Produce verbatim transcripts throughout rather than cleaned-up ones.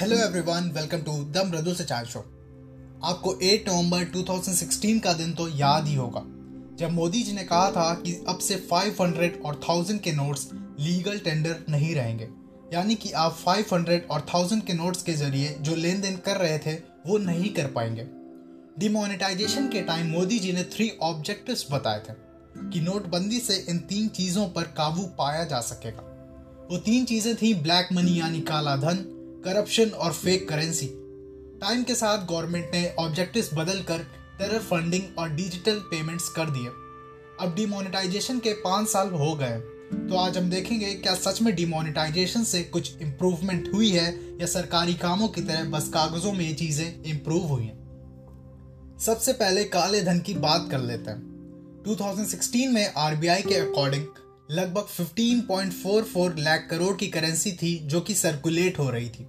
Hello everyone, welcome to the Mridul Sachan show. आपको आठ नवंबर दो हज़ार सोलह का दिन तो याद ही होगा जब मोदी जी ने कहा था कि अब से पाँच सौ और एक हज़ार के नोट्स लीगल टेंडर नहीं रहेंगे, यानी कि आप पाँच सौ और एक हज़ार के नोट्स के जरिए जो लेन देन कर रहे थे वो नहीं कर पाएंगे। डिमोनेटाइजेशन के टाइम मोदी जी ने थ्री ऑब्जेक्टिव्स बताए थे कि नोटबंदी से इन तीन चीज़ों पर काबू पाया जा सकेगा। वो तीन चीज़ें थीं ब्लैक मनी यानी काला धन, करप्शन और फेक करेंसी। टाइम के साथ गवर्नमेंट ने ऑब्जेक्टिव्स बदल कर टेरर फंडिंग और डिजिटल पेमेंट्स कर दिए। अब डिमोनेटाइजेशन के पाँच साल हो गए, तो आज हम देखेंगे क्या सच में डिमोनेटाइजेशन से कुछ इम्प्रूवमेंट हुई है या सरकारी कामों की तरह बस कागज़ों में ये चीज़ें इम्प्रूव हुई हैं। सबसे पहले काले धन की बात कर लेते हैं। दो हज़ार सोलह में आरबीआई के अकॉर्डिंग लगभग पंद्रह पॉइंट चौवालीस लाख करोड़ की करेंसी थी जो कि सर्कुलेट हो रही थी।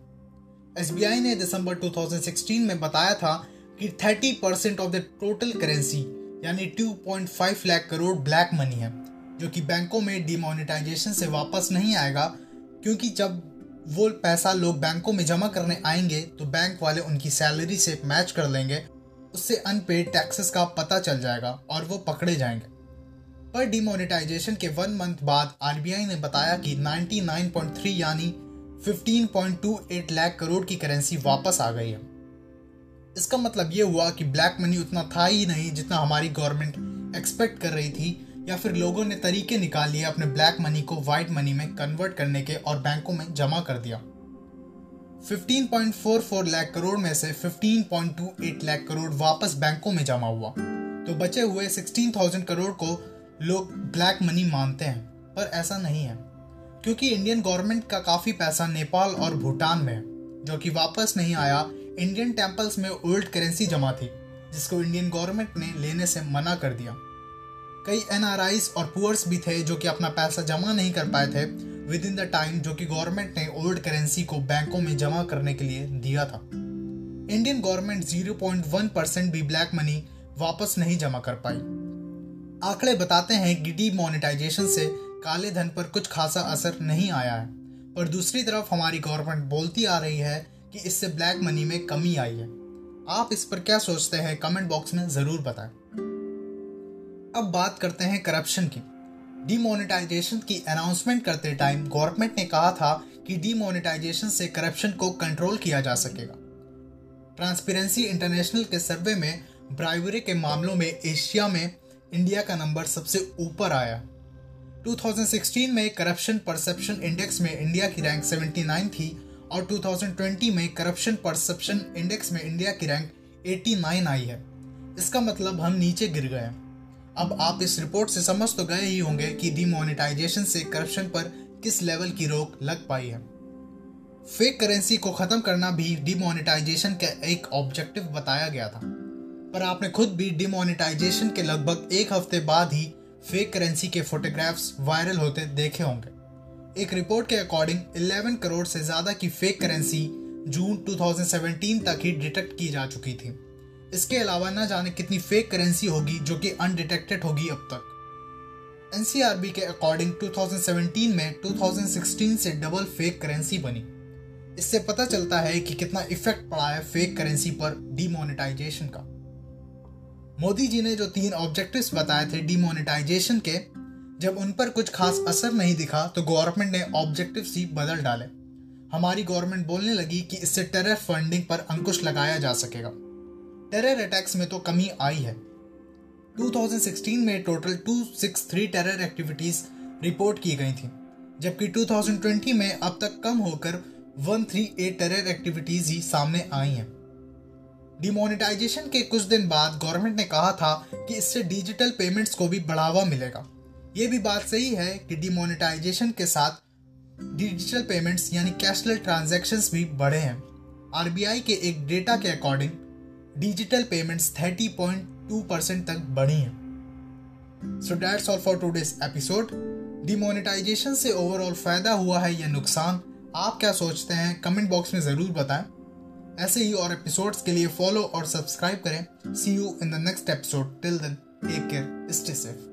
एसबीआई ने दिसंबर दो हज़ार सोलह में बताया था कि तीस percent of the total currency यानी दो पॉइंट पाँच लाख करोड़ ब्लैक मनी है जो कि बैंकों में डिमोनेटाइजेशन से वापस नहीं आएगा, क्योंकि जब वो पैसा लोग बैंकों में जमा करने आएंगे तो बैंक वाले उनकी सैलरी से मैच कर लेंगे। उससे अनपेड टैक्सेस का पता चल जाएगा और वो पकड़े जाएंगे। पर डिमोनेटाइजेशन के वन मंथ बाद आरबीआई ने बताया कि निन्यानवे पॉइंट तीन यानी पंद्रह पॉइंट अट्ठाईस लाख करोड़ की करेंसी वापस आ गई है। इसका मतलब ये हुआ कि ब्लैक मनी उतना था ही नहीं जितना हमारी गवर्नमेंट एक्सपेक्ट कर रही थी, या फिर लोगों ने तरीके निकाल लिए अपने ब्लैक मनी को वाइट मनी में कन्वर्ट करने के और बैंकों में जमा कर दिया। पंद्रह पॉइंट चौवालीस लाख करोड़ में से पंद्रह पॉइंट अट्ठाईस लाख करोड़ वापस बैंकों में जमा हुआ, तो बचे हुए सोलह हज़ार करोड़ को लोग ब्लैक मनी मानते हैं, पर ऐसा नहीं है क्योंकि इंडियन गवर्नमेंट का काफ़ी पैसा नेपाल और भूटान में है जो कि वापस नहीं आया। इंडियन टेम्पल्स में ओल्ड करेंसी जमा थी जिसको इंडियन गवर्नमेंट ने लेने से मना कर दिया। कई एनआरआई और पुअर्स भी थे जो कि अपना पैसा जमा नहीं कर पाए थे विद इन द टाइम जो कि गवर्नमेंट ने ओल्ड करेंसी को बैंकों में जमा करने के लिए दिया था। Indian government zero point one percent भी ब्लैक मनी वापस नहीं जमा कर पाई। आंकड़े बताते हैं कि डिमोनेटाइजेशन से काले धन पर कुछ खासा असर नहीं आया है, पर दूसरी तरफ हमारी गवर्नमेंट बोलती आ रही है कि इससे ब्लैक मनी में कमी आई है। आप इस पर क्या सोचते हैं कमेंट बॉक्स में ज़रूर बताएं। अब बात करते हैं करप्शन की। डिमोनेटाइजेशन की अनाउंसमेंट करते टाइम गवर्नमेंट ने कहा था कि डिमोनेटाइजेशन से करप्शन को कंट्रोल किया जा सकेगा। ट्रांसपेरेंसी इंटरनेशनल के सर्वे में ब्राइवरी के मामलों में एशिया में इंडिया का नंबर सबसे ऊपर आया। दो हज़ार सोलह में करप्शन परसेप्शन इंडेक्स में इंडिया की रैंक उन्यासी थी और दो हज़ार बीस में करप्शन परसेप्शन इंडेक्स में इंडिया की रैंक नवासी आई है। इसका मतलब हम नीचे गिर गए हैं। अब आप इस रिपोर्ट से समझ तो गए ही होंगे कि डिमोनेटाइजेशन से करप्शन पर किस लेवल की रोक लग पाई है। फेक करेंसी को ख़त्म करना भी डिमोनेटाइजेशन का एक ऑब्जेक्टिव बताया गया था, पर आपने खुद भी डिमोनेटाइजेशन के लगभग एक हफ्ते बाद ही फेक करेंसी के फोटोग्राफ्स वायरल होते देखे होंगे। एक रिपोर्ट के अकॉर्डिंग ग्यारह करोड़ से ज़्यादा की फेक करेंसी जून दो हज़ार सत्रह तक ही डिटेक्ट की जा चुकी थी। इसके अलावा ना जाने कितनी फेक करेंसी होगी जो कि अनडिटेक्टेड होगी अब तक। एनसीआरबी के अकॉर्डिंग दो हज़ार सत्रह में दो हज़ार सोलह से डबल फेक करेंसी बनी। इससे पता चलता है कि कितना इफेक्ट पड़ा है फेक करेंसी पर डिमोनेटाइजेशन का। मोदी जी ने जो तीन ऑब्जेक्टिव्स बताए थे डिमोनेटाइजेशन के, जब उन पर कुछ खास असर नहीं दिखा तो गवर्नमेंट ने ऑब्जेक्टिव्स ही बदल डाले। हमारी गवर्नमेंट बोलने लगी कि इससे टेरर फंडिंग पर अंकुश लगाया जा सकेगा। टेरर अटैक्स में तो कमी आई है। दो हज़ार सोलह में टोटल दो सौ तिरसठ टेरर एक्टिविटीज़ रिपोर्ट की गई थी, जबकि दो हज़ार बीस में अब तक कम होकर एक सौ अड़तीस टेरर एक्टिविटीज़ ही सामने आई हैं। डिमोनेटाइजेशन के कुछ दिन बाद गवर्नमेंट ने कहा था कि इससे डिजिटल पेमेंट्स को भी बढ़ावा मिलेगा। ये भी बात सही है कि डिमोनेटाइजेशन के साथ डिजिटल पेमेंट्स यानी कैशलेस ट्रांजैक्शंस भी बढ़े हैं। आरबीआई के एक डेटा के अकॉर्डिंग डिजिटल पेमेंट्स तीस पॉइंट दो परसेंट तक बढ़ी हैं। So that's all for today's episode. Demonetization से ओवरऑल फ़ायदा हुआ है या नुकसान, आप क्या सोचते हैं कमेंट बॉक्स में ज़रूर बताएं। ऐसे ही और एपिसोड्स के लिए फॉलो और सब्सक्राइब करें। See you in the next episode. Till then take care, stay safe.